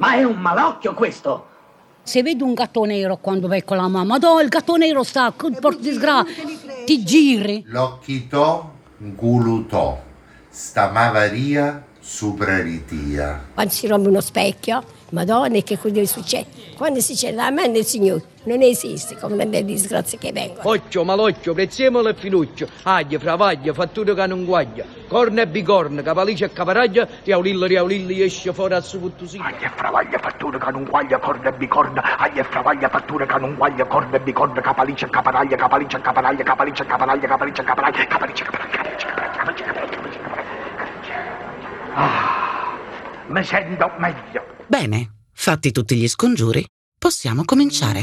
Ma è un malocchio questo! Se vedi un gatto nero quando vai con la mamma, no, il gatto nero sta, porti disgrazia, ti giri. L'occhito gulutò, stamavaria subraritia. Quando si rompe uno specchio, madonna, che cosa succede? Quando si c'è la mano del Signore, non esiste come le disgrazie che vengono. Occhio, malocchio, prezzemolo e finuccio, aglia, fravaglia, fattura che non guaglia, corna e bicorna, capalice e caparaglia, riaulilli, esce fuori al suo puttusino. Aglia e fravaglia, fattura che non guaglia, corna e bicorna, aglia e fravaglia, fattura che non guaglia, corna e bicorna, capalice e caparaglia, capalice e caparaglia, capalice e caparaglia, capalice e caparaglia, capalice e caparaglia, capalice e caparaglia. Ah, mi sento meglio. Bene, fatti tutti gli scongiuri, possiamo cominciare.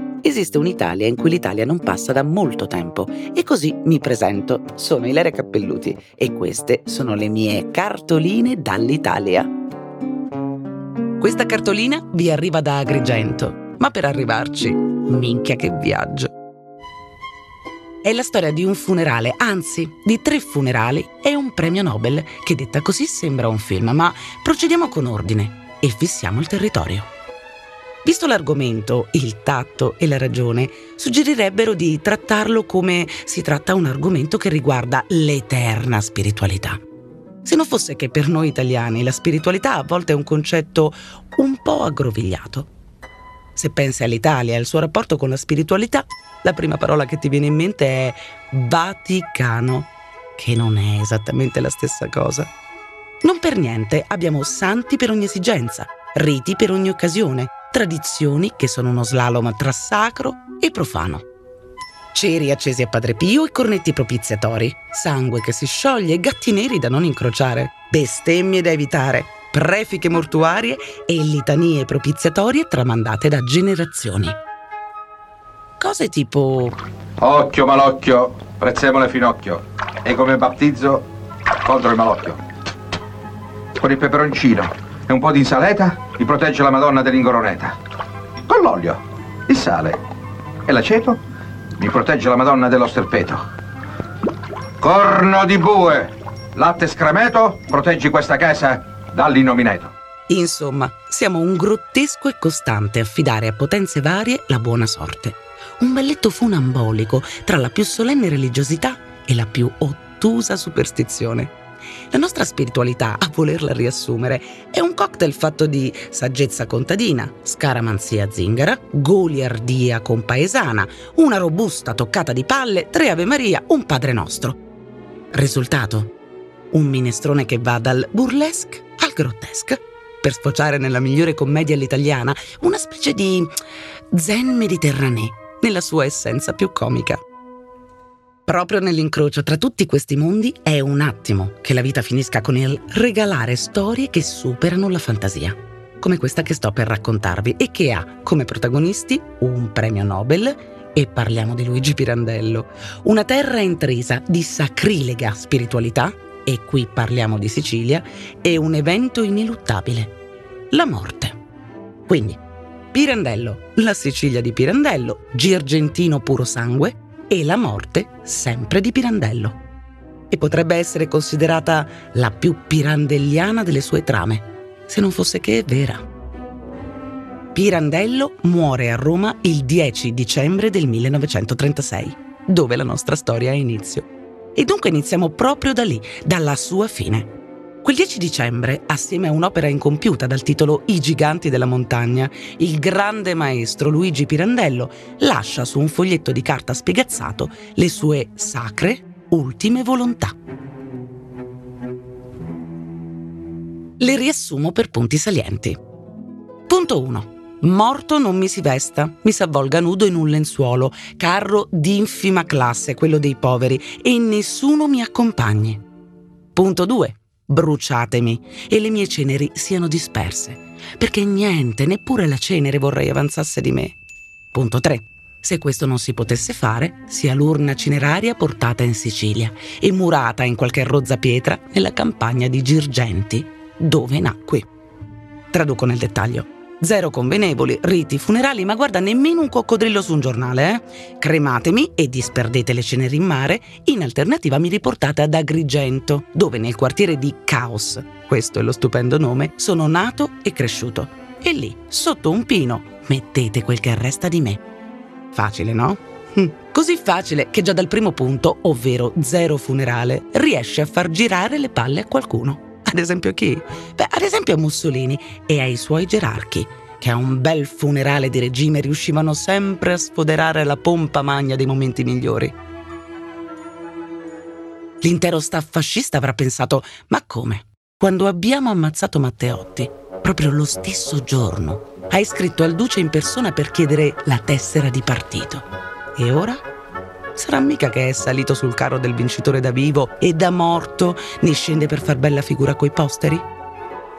Esiste un'Italia in cui l'Italia non passa da molto tempo e così mi presento, sono Ilaria Cappelluti e queste sono le mie cartoline dall'Italia. Questa cartolina vi arriva da Agrigento, ma per arrivarci... Minchia che viaggio! È la storia di un funerale, anzi di 3 funerali e un premio Nobel, che detta così sembra un film, ma procediamo con ordine e fissiamo il territorio. Visto l'argomento, il tatto e la ragione suggerirebbero di trattarlo come si tratta un argomento che riguarda l'eterna spiritualità. Se non fosse che per noi italiani la spiritualità a volte è un concetto un po' aggrovigliato. Se pensi all'Italia e al suo rapporto con la spiritualità, la prima parola che ti viene in mente è Vaticano, che non è esattamente la stessa cosa. Non per niente abbiamo santi per ogni esigenza, riti per ogni occasione, tradizioni che sono uno slalom tra sacro e profano. Ceri accesi a Padre Pio e cornetti propiziatori, sangue che si scioglie, gatti neri da non incrociare, bestemmie da evitare, prefiche mortuarie e litanie propiziatorie tramandate da generazioni. Cose tipo... Occhio malocchio, prezzemolo e finocchio, e come battizzo contro il malocchio. Con il peperoncino e un po' di insalata vi protegge la Madonna dell'Ingoroneta. Con l'olio, il sale e l'aceto vi protegge la Madonna dello Sterpeto. Corno di bue, latte scremeto, proteggi questa casa dall'innominato. Insomma, siamo un grottesco e costante affidare a potenze varie la buona sorte. Un balletto funambolico tra la più solenne religiosità e la più ottusa superstizione. La nostra spiritualità, a volerla riassumere, è un cocktail fatto di saggezza contadina, scaramanzia zingara, goliardia compaesana, una robusta toccata di palle, 3 Ave Maria, un Padre Nostro. Risultato? Un minestrone che va dal burlesque al grottesque, per sfociare nella migliore commedia all'italiana, una specie di zen mediterraneo nella sua essenza più comica. Proprio nell'incrocio tra tutti questi mondi è un attimo che la vita finisca con il regalare storie che superano la fantasia, come questa che sto per raccontarvi e che ha come protagonisti un premio Nobel. E parliamo di Luigi Pirandello, una terra intrisa di sacrilega spiritualità, e qui parliamo di Sicilia, e un evento ineluttabile, la morte. Quindi, Pirandello, la Sicilia di Pirandello, girgentino puro sangue e la morte sempre di Pirandello. E potrebbe essere considerata la più pirandelliana delle sue trame, se non fosse che è vera. Pirandello muore a Roma il 10 dicembre del 1936, dove la nostra storia ha inizio. E dunque iniziamo proprio da lì, dalla sua fine. Quel 10 dicembre, assieme a un'opera incompiuta dal titolo I giganti della montagna, il grande maestro Luigi Pirandello lascia su un foglietto di carta spiegazzato le sue sacre ultime volontà. Le riassumo per punti salienti. Punto 1. Morto non mi si vesta, mi s'avvolga nudo in un lenzuolo, carro di infima classe, quello dei poveri, e nessuno mi accompagni. Punto 2. Bruciatemi e le mie ceneri siano disperse, perché niente, neppure la cenere vorrei avanzasse di me. Punto 3. Se questo non si potesse fare, sia l'urna cineraria portata in Sicilia e murata in qualche rozza pietra nella campagna di Girgenti, dove nacqui. Traduco nel dettaglio. Zero convenevoli, riti, funerali, ma guarda, nemmeno un coccodrillo su un giornale, eh? Crematemi e disperdete le ceneri in mare, in alternativa mi riportate ad Agrigento, dove nel quartiere di Caos, questo è lo stupendo nome, sono nato e cresciuto. E lì, sotto un pino, mettete quel che resta di me. Facile, no? Così facile che già dal primo punto, ovvero zero funerale, riesce a far girare le palle a qualcuno. Ad esempio a chi? Beh, ad esempio a Mussolini e ai suoi gerarchi, che a un bel funerale di regime riuscivano sempre a sfoderare la pompa magna dei momenti migliori. L'intero staff fascista avrà pensato, ma come? Quando abbiamo ammazzato Matteotti, proprio lo stesso giorno, hai scritto al Duce in persona per chiedere la tessera di partito. E ora? Sarà mica che è salito sul carro del vincitore da vivo e da morto ne scende per far bella figura coi posteri?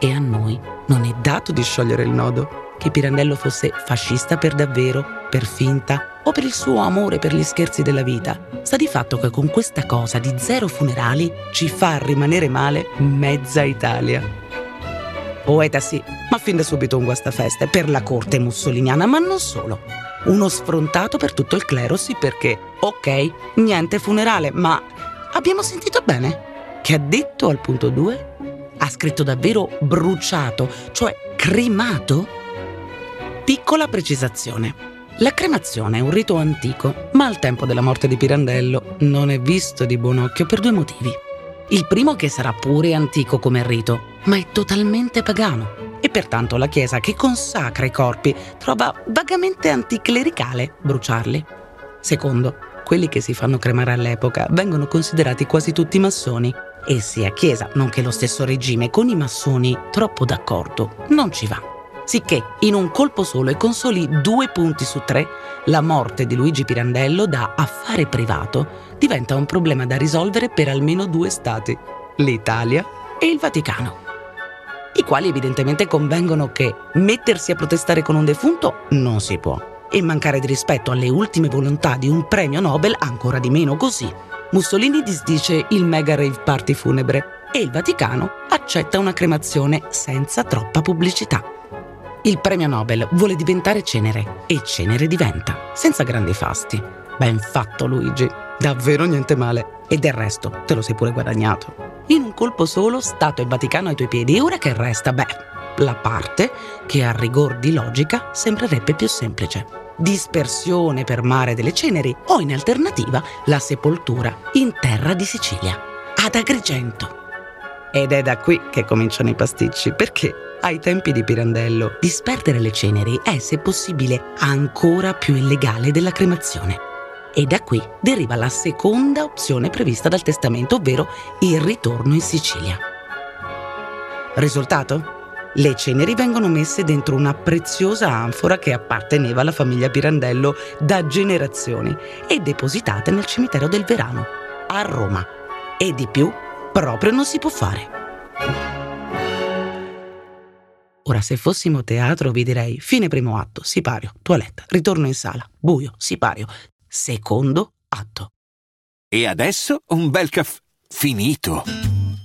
E a noi non è dato di sciogliere il nodo che Pirandello fosse fascista per davvero, per finta o per il suo amore per gli scherzi della vita. Sta di fatto che con questa cosa di zero funerali ci fa rimanere male mezza Italia. Poeta sì, ma fin da subito un guastafeste per la corte mussoliniana, ma non solo. Uno sfrontato per tutto il clero, sì, perché, ok, niente funerale, ma abbiamo sentito bene che ha detto al punto 2? Ha scritto davvero bruciato, cioè cremato? Piccola precisazione. La cremazione è un rito antico, ma al tempo della morte di Pirandello non è visto di buon occhio per due motivi. Il primo che sarà pure antico come rito, ma è totalmente pagano. E pertanto la Chiesa che consacra i corpi trova vagamente anticlericale bruciarli. Secondo, quelli che si fanno cremare all'epoca vengono considerati quasi tutti massoni e sia Chiesa nonché lo stesso regime con i massoni troppo d'accordo non ci va. Sicché in un colpo solo e con soli 2 punti su 3 la morte di Luigi Pirandello da affare privato diventa un problema da risolvere per almeno 2 stati, l'Italia e il Vaticano. I quali evidentemente convengono che mettersi a protestare con un defunto non si può e mancare di rispetto alle ultime volontà di un premio Nobel ancora di meno così. Mussolini disdice il mega rave party funebre e il Vaticano accetta una cremazione senza troppa pubblicità. Il premio Nobel vuole diventare cenere e cenere diventa, senza grandi fasti. Ben fatto Luigi, davvero niente male. E del resto te lo sei pure guadagnato. In un colpo solo, Stato e Vaticano ai tuoi piedi, e ora che resta? Beh, la parte che a rigor di logica sembrerebbe più semplice. Dispersione per mare delle ceneri o in alternativa la sepoltura in terra di Sicilia, ad Agrigento. Ed è da qui che cominciano i pasticci, perché ai tempi di Pirandello disperdere le ceneri è, se possibile, ancora più illegale della cremazione. E da qui deriva la seconda opzione prevista dal testamento, ovvero il ritorno in Sicilia. Risultato? Le ceneri vengono messe dentro una preziosa anfora che apparteneva alla famiglia Pirandello da generazioni e depositate nel cimitero del Verano, a Roma. E di più proprio non si può fare. Ora, se fossimo teatro, vi direi fine primo atto, sipario, toilette, ritorno in sala, buio, sipario, secondo atto. E adesso un bel caffè finito.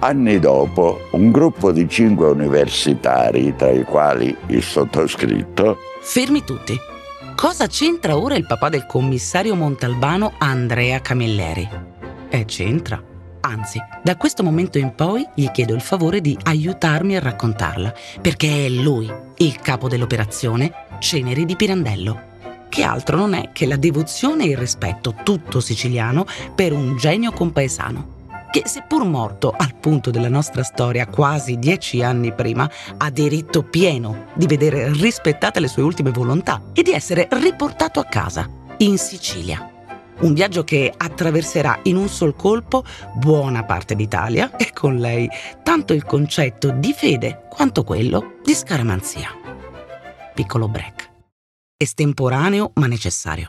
Anni dopo, un gruppo di 5 universitari, tra i quali il sottoscritto... Fermi tutti. Cosa c'entra ora il papà del commissario montalbano Andrea Camilleri? C'entra. Anzi, da questo momento in poi gli chiedo il favore di aiutarmi a raccontarla, perché è lui, il capo dell'operazione Ceneri di Pirandello, che altro non è che la devozione e il rispetto tutto siciliano per un genio compaesano, che seppur morto al punto della nostra storia quasi 10 anni prima, ha diritto pieno di vedere rispettate le sue ultime volontà e di essere riportato a casa, in Sicilia. Un viaggio che attraverserà in un sol colpo buona parte d'Italia e con lei tanto il concetto di fede quanto quello di scaramanzia. Piccolo break. Estemporaneo ma necessario.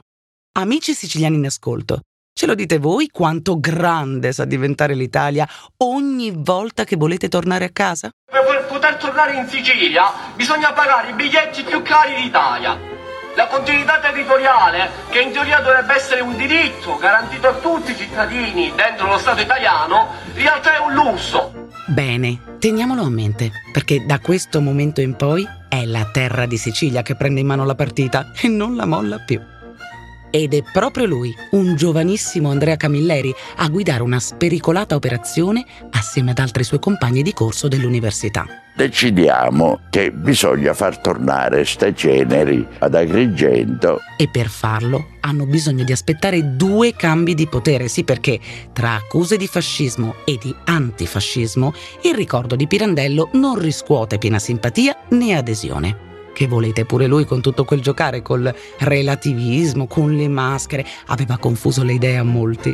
Amici siciliani in ascolto, ce lo dite voi quanto grande sa diventare l'Italia ogni volta che volete tornare a casa? Per poter tornare in Sicilia bisogna pagare i biglietti più cari d'Italia. La continuità territoriale, che in teoria dovrebbe essere un diritto garantito a tutti i cittadini dentro lo Stato italiano, in realtà è un lusso. Bene, teniamolo a mente, perché da questo momento in poi è la terra di Sicilia che prende in mano la partita e non la molla più. Ed è proprio lui, un giovanissimo Andrea Camilleri, a guidare una spericolata operazione assieme ad altri suoi compagni di corso dell'università. Decidiamo che bisogna far tornare ste ceneri ad Agrigento. E per farlo hanno bisogno di aspettare 2 cambi di potere, sì, perché tra accuse di fascismo e di antifascismo il ricordo di Pirandello non riscuote piena simpatia né adesione. Che volete, pure lui con tutto quel giocare, col relativismo, con le maschere, aveva confuso le idee a molti.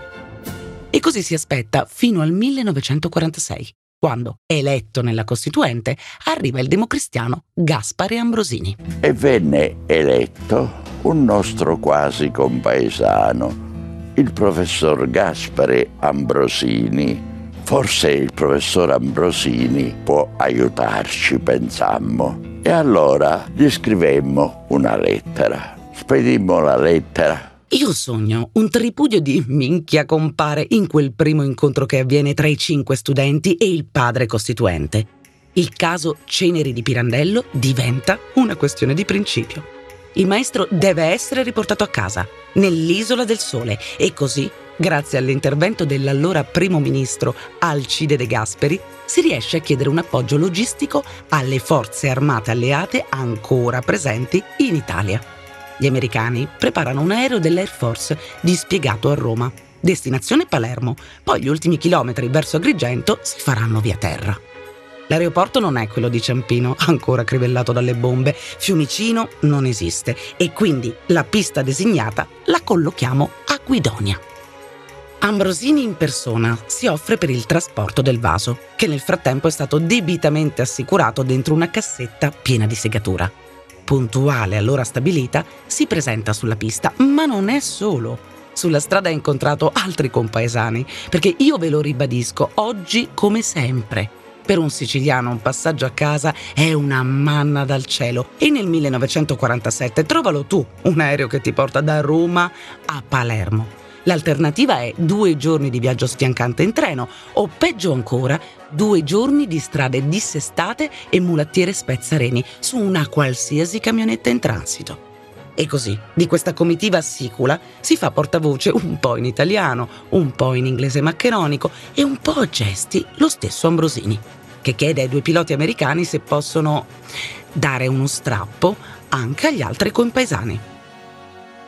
E così si aspetta fino al 1946, quando, eletto nella Costituente, arriva il democristiano Gaspare Ambrosini. E venne eletto un nostro quasi compaesano, il professor Gaspare Ambrosini. Forse il professor Ambrosini può aiutarci, pensammo. E allora gli scrivemmo una lettera, spedimmo la lettera. Io sogno un tripudio di minchia compare in quel primo incontro che avviene tra i 5 studenti e il padre costituente. Il caso Ceneri di Pirandello diventa una questione di principio. Il maestro deve essere riportato a casa, nell'Isola del Sole, e così, grazie all'intervento dell'allora primo ministro Alcide De Gasperi, si riesce a chiedere un appoggio logistico alle forze armate alleate ancora presenti in Italia. Gli americani preparano un aereo dell'Air Force dispiegato a Roma, destinazione Palermo, poi gli ultimi chilometri verso Agrigento si faranno via terra. L'aeroporto non è quello di Ciampino, ancora crivellato dalle bombe, Fiumicino non esiste e quindi la pista designata la collochiamo a Guidonia. Ambrosini in persona si offre per il trasporto del vaso, che nel frattempo è stato debitamente assicurato dentro una cassetta piena di segatura. Puntuale all'ora stabilita, si presenta sulla pista, ma non è solo. Sulla strada ha incontrato altri compaesani, perché io ve lo ribadisco, oggi come sempre, per un siciliano un passaggio a casa è una manna dal cielo e nel 1947 trovalo tu un aereo che ti porta da Roma a Palermo. L'alternativa è 2 giorni di viaggio sfiancante in treno o, peggio ancora, 2 giorni di strade dissestate e mulattiere spezzareni su una qualsiasi camionetta in transito. E così, di questa comitiva sicula si fa portavoce un po' in italiano, un po' in inglese maccheronico e un po' a gesti lo stesso Ambrosini, che chiede ai 2 piloti americani se possono dare uno strappo anche agli altri compaesani.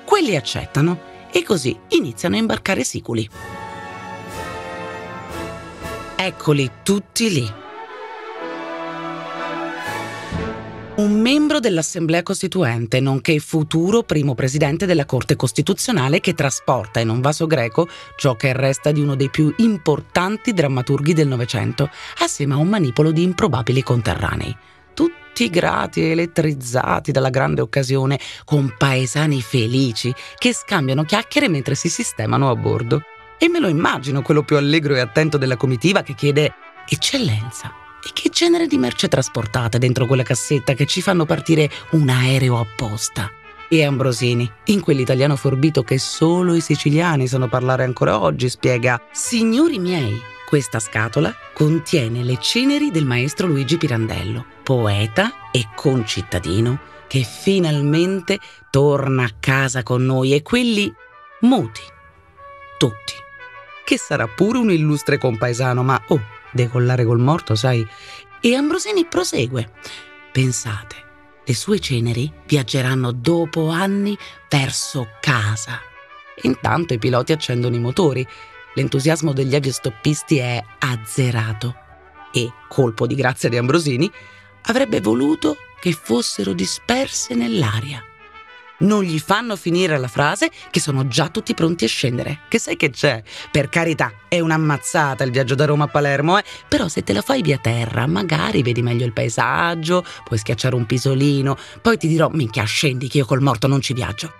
Quelli accettano. E così iniziano a imbarcare siculi. Eccoli tutti lì. Un membro dell'Assemblea Costituente, nonché futuro primo presidente della Corte Costituzionale, che trasporta in un vaso greco ciò che resta di uno dei più importanti drammaturghi del Novecento, assieme a un manipolo di improbabili conterranei. Tutti grati e elettrizzati dalla grande occasione, con paesani felici che scambiano chiacchiere mentre si sistemano a bordo. E me lo immagino quello più allegro e attento della comitiva che chiede: «Eccellenza, e che genere di merce trasportate dentro quella cassetta che ci fanno partire un aereo apposta?» E Ambrosini, in quell'italiano forbito che solo i siciliani sanno parlare ancora oggi, spiega: «Signori miei, Questa scatola contiene le ceneri del maestro Luigi Pirandello, poeta e concittadino che finalmente torna a casa con noi, e quelli muti, tutti, che sarà pure un illustre compaesano, ma oh, decollare col morto, sai? E Ambrosini prosegue. Pensate, le sue ceneri viaggeranno dopo anni verso casa. Intanto i piloti accendono i motori, l'entusiasmo degli aviostoppisti è azzerato e, colpo di grazia di Ambrosini, avrebbe voluto che fossero disperse nell'aria. Non gli fanno finire la frase che sono già tutti pronti a scendere. Che sai che c'è? Per carità, è un'ammazzata il viaggio da Roma a Palermo, eh? Però se te la fai via terra, magari vedi meglio il paesaggio, puoi schiacciare un pisolino, poi ti dirò, minchia, scendi che io col morto non ci viaggio.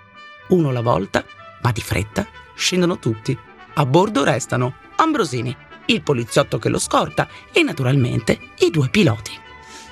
Uno alla volta, ma di fretta, scendono tutti. A bordo restano Ambrosini, il poliziotto che lo scorta e naturalmente i due piloti.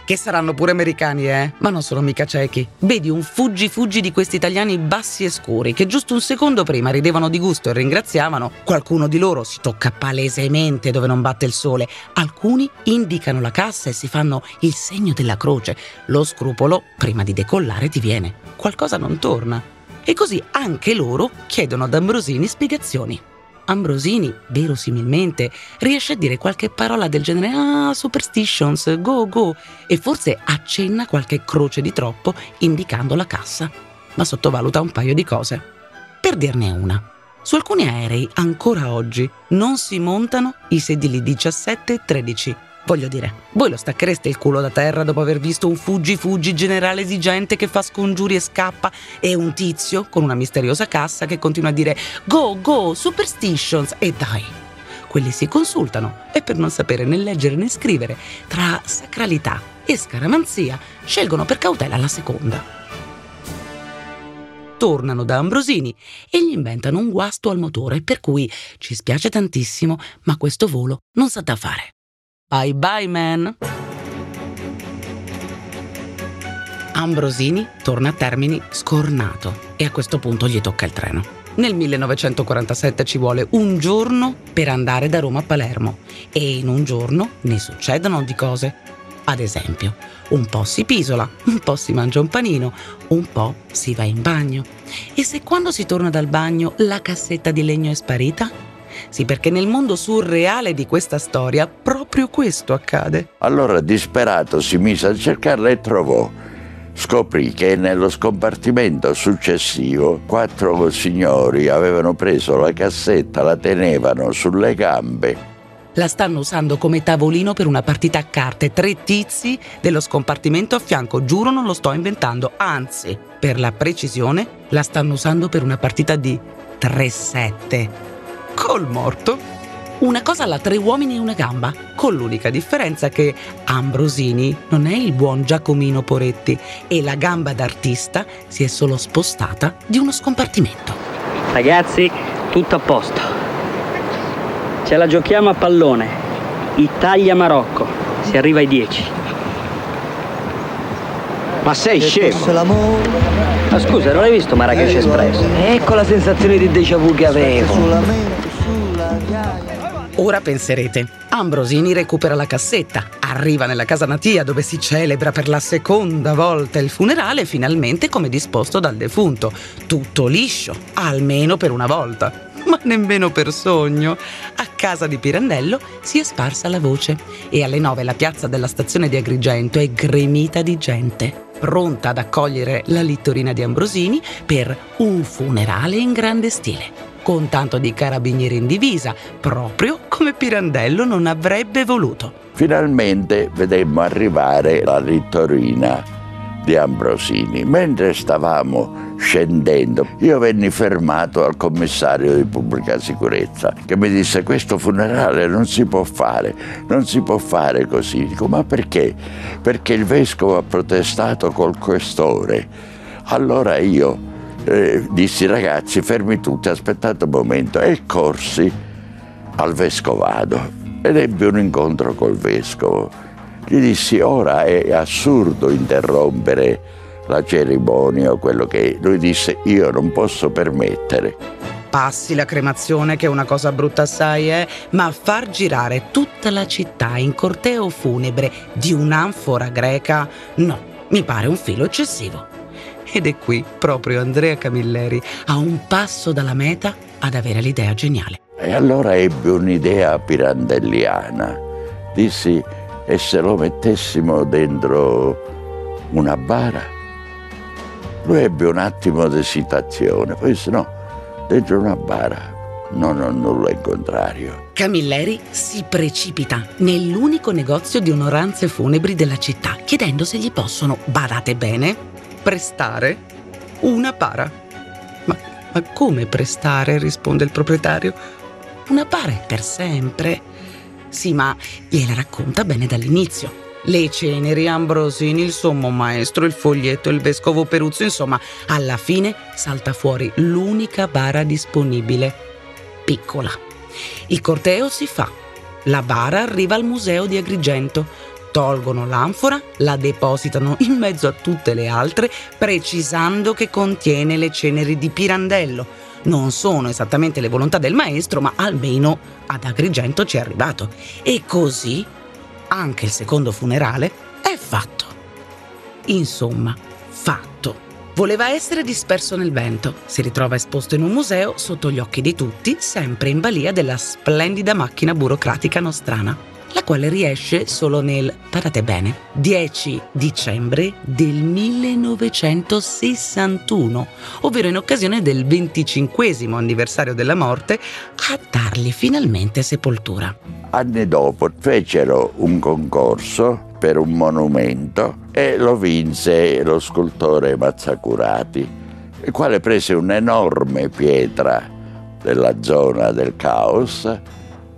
Che saranno pure americani, ma non sono mica ciechi. Vedi un fuggi di questi italiani bassi e scuri che giusto un secondo prima ridevano di gusto e ringraziavano. Qualcuno di loro si tocca palesemente dove non batte il sole. Alcuni indicano la cassa e si fanno il segno della croce. Lo scrupolo prima di decollare ti viene. Qualcosa non torna. E così anche loro chiedono ad Ambrosini spiegazioni. Ambrosini, verosimilmente, riesce a dire qualche parola del genere superstitions, go, e forse accenna qualche croce di troppo indicando la cassa, ma sottovaluta un paio di cose. Per dirne una, su alcuni aerei ancora oggi non si montano i sedili 17 e 13. Voglio dire, voi lo stacchereste il culo da terra dopo aver visto un fuggi generale di gente che fa scongiuri e scappa e un tizio con una misteriosa cassa che continua a dire go, superstitions, e dai. Quelli si consultano e per non sapere né leggere né scrivere, tra sacralità e scaramanzia, scelgono per cautela la seconda. Tornano da Ambrosini e gli inventano un guasto al motore per cui ci spiace tantissimo, ma questo volo non sa da fare. Bye bye man. Ambrosini torna a Termini scornato e a questo punto gli tocca il treno. Nel 1947 ci vuole un giorno per andare da Roma a Palermo e in un giorno ne succedono di cose. Ad esempio, un po' si pisola, un po' si mangia un panino, un po' si va in bagno. E se quando si torna dal bagno la cassetta di legno è sparita? Sì, perché nel mondo surreale di questa storia proprio questo accade. Allora disperato si mise a cercarla e trovò. Scoprì che nello scompartimento successivo 4 signori avevano preso la cassetta, la tenevano sulle gambe. La stanno usando come tavolino per una partita a carte. 3 tizi dello scompartimento a fianco, giuro non lo sto inventando, anzi, per la precisione, la stanno usando per una partita di 3-7. Col morto, una cosa alla 3 uomini e una gamba, con l'unica differenza che Ambrosini non è il buon Giacomino Poretti e la gamba d'artista si è solo spostata di uno scompartimento. Ragazzi, tutto a posto. Ce la giochiamo a pallone. Italia-Marocco. Si arriva ai 10. Ma sei scemo? Ma scusa, non hai visto Marrakech Express? Ecco la sensazione di déjà vu che avevo. Ora penserete, Ambrosini recupera la cassetta, arriva nella casa natia dove si celebra per la seconda volta il funerale, finalmente come disposto dal defunto, tutto liscio, almeno per una volta, ma nemmeno per sogno. A casa di Pirandello si è sparsa la voce e alle 9 la piazza della stazione di Agrigento è gremita di gente, pronta ad accogliere la littorina di Ambrosini per un funerale in grande stile, con tanto di carabinieri in divisa, proprio come Pirandello non avrebbe voluto. Finalmente vedemmo arrivare la littorina di Ambrosini. Mentre stavamo scendendo, io venni fermato al commissario di pubblica sicurezza, che mi disse: questo funerale non si può fare così. Dico: ma perché? Perché il vescovo ha protestato col questore. Allora io dissi: ragazzi, fermi tutti, aspettate un momento, e corsi al vescovado ed ebbi un incontro col vescovo. Gli dissi: ora è assurdo interrompere la cerimonia o quello che è. Lui disse: io non posso permettere. passi la cremazione, che è una cosa brutta assai, ma far girare tutta la città in corteo funebre di un'anfora greca, no, mi pare un filo eccessivo. Ed è qui proprio Andrea Camilleri, a un passo dalla meta, ad avere l'idea geniale. E allora ebbe un'idea pirandelliana. Dissi: e se lo mettessimo dentro una bara? Lui ebbe un attimo di esitazione, poi disse: no, dentro una bara non ho nulla in contrario. Camilleri si precipita nell'unico negozio di onoranze funebri della città, chiedendo se gli possono, badate bene, prestare una bara. Ma come prestare? Risponde il proprietario. Una bara è per sempre. Sì, ma gliela racconta bene dall'inizio. Le ceneri, Ambrosini, il sommo maestro, il foglietto, il vescovo Peruzzo, insomma, alla fine salta fuori l'unica bara disponibile, piccola. Il corteo si fa, la bara arriva al museo di Agrigento, tolgono l'anfora, la depositano in mezzo a tutte le altre, precisando che contiene le ceneri di Pirandello. Non sono esattamente le volontà del maestro, ma almeno ad Agrigento ci è arrivato. E così anche il secondo funerale è fatto. Insomma, fatto. Voleva essere disperso nel vento, si ritrova esposto in un museo sotto gli occhi di tutti, sempre in balia della splendida macchina burocratica nostrana, la quale riesce solo nel, parate bene, 10 dicembre del 1961, ovvero in occasione del 25° anniversario della morte, a dargli finalmente sepoltura. Anni dopo fecero un concorso per un monumento e lo vinse lo scultore Mazzacurati, il quale prese un'enorme pietra della zona del Caos,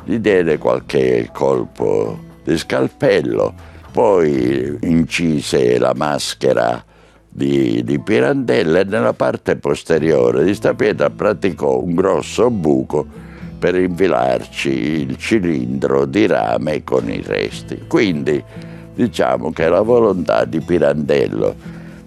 gli diede qualche colpo di scalpello, poi incise la maschera di Pirandello e nella parte posteriore di sta pietra praticò un grosso buco per infilarci il cilindro di rame con i resti. Quindi diciamo che la volontà di Pirandello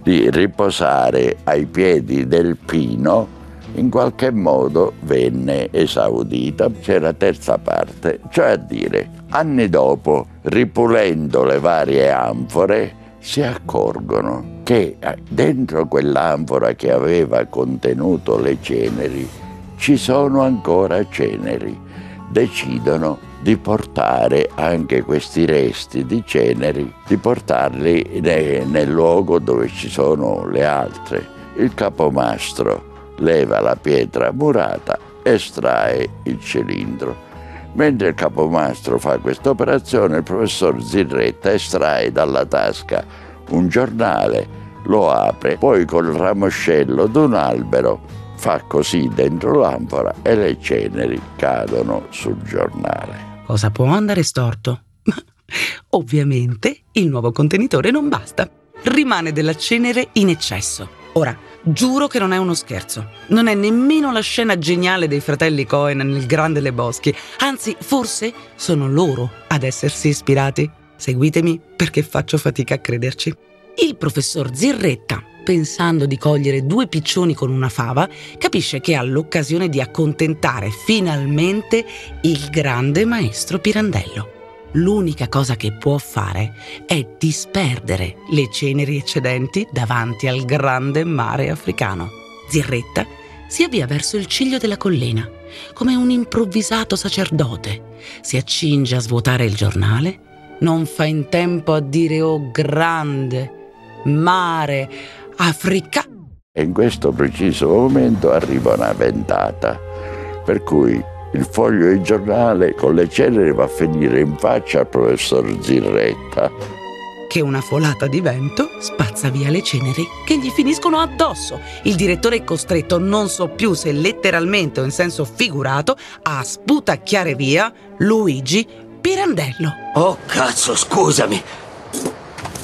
di riposare ai piedi del pino in qualche modo venne esaudita. C'è la terza parte, cioè a dire, anni dopo, ripulendo le varie anfore, si accorgono che dentro quell'anfora che aveva contenuto le ceneri ci sono ancora ceneri. Decidono di portare anche questi resti di ceneri, di portarli nel luogo dove ci sono le altre. Il capomastro leva la pietra murata, estrae il cilindro. Mentre il capomastro fa questa operazione, il professor Zirretta estrae dalla tasca un giornale, lo apre, poi col ramoscello d'un albero fa così dentro l'anfora e le ceneri cadono sul giornale. Cosa può andare storto? Ovviamente il nuovo contenitore non basta. Rimane della cenere in eccesso. Ora, giuro che non è uno scherzo. Non è nemmeno la scena geniale dei fratelli Coen nel Grande Lebowski. Anzi, forse sono loro ad essersi ispirati. Seguitemi perché faccio fatica a crederci. Il professor Zirretta, pensando di cogliere due piccioni con una fava, capisce che ha l'occasione di accontentare finalmente il grande maestro Pirandello. L'unica cosa che può fare è disperdere le ceneri eccedenti davanti al grande mare africano. Zirretta si avvia verso il ciglio della collina, come un improvvisato sacerdote. Si accinge a svuotare il giornale, non fa in tempo a dire «Oh, grande mare africano!». In questo preciso momento arriva una ventata, per cui il foglio di giornale con le ceneri va a finire in faccia al professor Zirretta, che una folata di vento spazza via le ceneri che gli finiscono addosso. Il direttore è costretto, non so più se letteralmente o in senso figurato, a sputacchiare via Luigi Pirandello. Oh cazzo, scusami,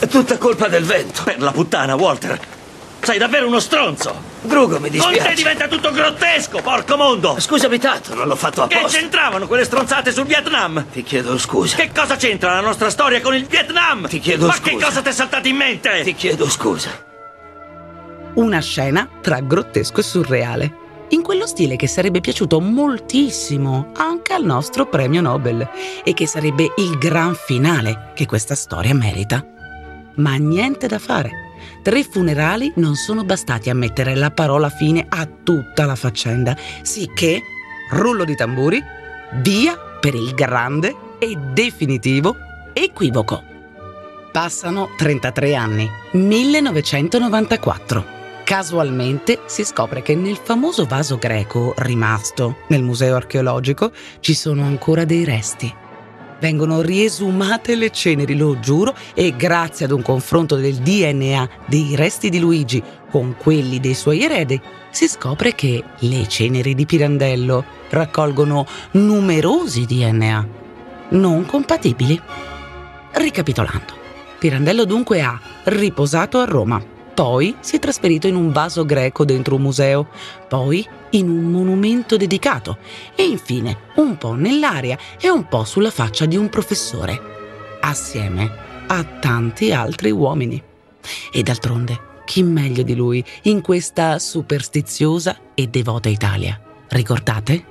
è tutta colpa del vento. Per la puttana, Walter, sei davvero uno stronzo. Drugo, mi dispiace. Con te diventa tutto grottesco, porco mondo! Scusami tanto, non l'ho fatto apposta. Che c'entravano quelle stronzate sul Vietnam? Ti chiedo scusa. Che cosa c'entra la nostra storia con il Vietnam? Ti chiedo scusa. Ma che cosa ti è saltato in mente? Ti chiedo scusa. Una scena tra grottesco e surreale. in quello stile che sarebbe piaciuto moltissimo anche al nostro premio Nobel e che sarebbe il gran finale che questa storia merita. Ma niente da fare. 3 funerali non sono bastati a mettere la parola fine a tutta la faccenda, sicché, rullo di tamburi, via per il grande e definitivo equivoco. Passano 33 anni, 1994. Casualmente si scopre che nel famoso vaso greco rimasto nel museo archeologico ci sono ancora dei resti. Vengono riesumate le ceneri, lo giuro, e grazie ad un confronto del DNA dei resti di Luigi con quelli dei suoi eredi, si scopre che le ceneri di Pirandello raccolgono numerosi DNA non compatibili. Ricapitolando, Pirandello dunque ha riposato a Roma, poi si è trasferito in un vaso greco dentro un museo, poi in un monumento dedicato e infine un po' nell'aria e un po' sulla faccia di un professore, assieme a tanti altri uomini. E d'altronde, chi meglio di lui in questa superstiziosa e devota Italia? Ricordate?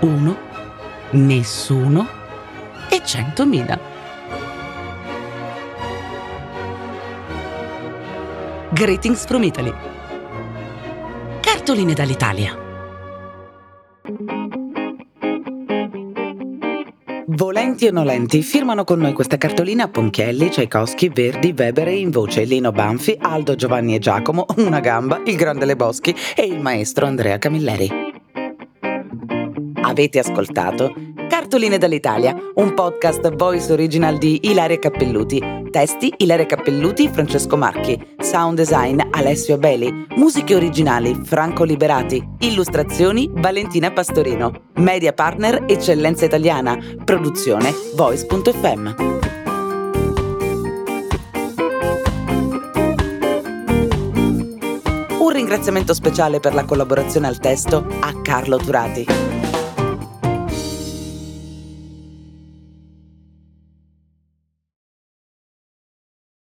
1, nessuno e 100.000. Greetings from Italy. Cartoline dall'Italia. Volenti o nolenti, firmano con noi questa cartolina Ponchielli, Tchaikovsky, Verdi, Weber e in voce Lino Banfi, Aldo, Giovanni e Giacomo, Una Gamba, Il Grande Lebowski e il maestro Andrea Camilleri. Avete ascoltato Cartoline dall'Italia, un podcast voice original di Ilaria Cappelluti. Testi Ilaria Cappelluti, Francesco Marchi. Sound design Alessio Abeli. Musiche originali Franco Liberati. Illustrazioni Valentina Pastorino. Media partner Eccellenza Italiana. Produzione Voice.fm. Un ringraziamento speciale per la collaborazione al testo a Carlo Turati.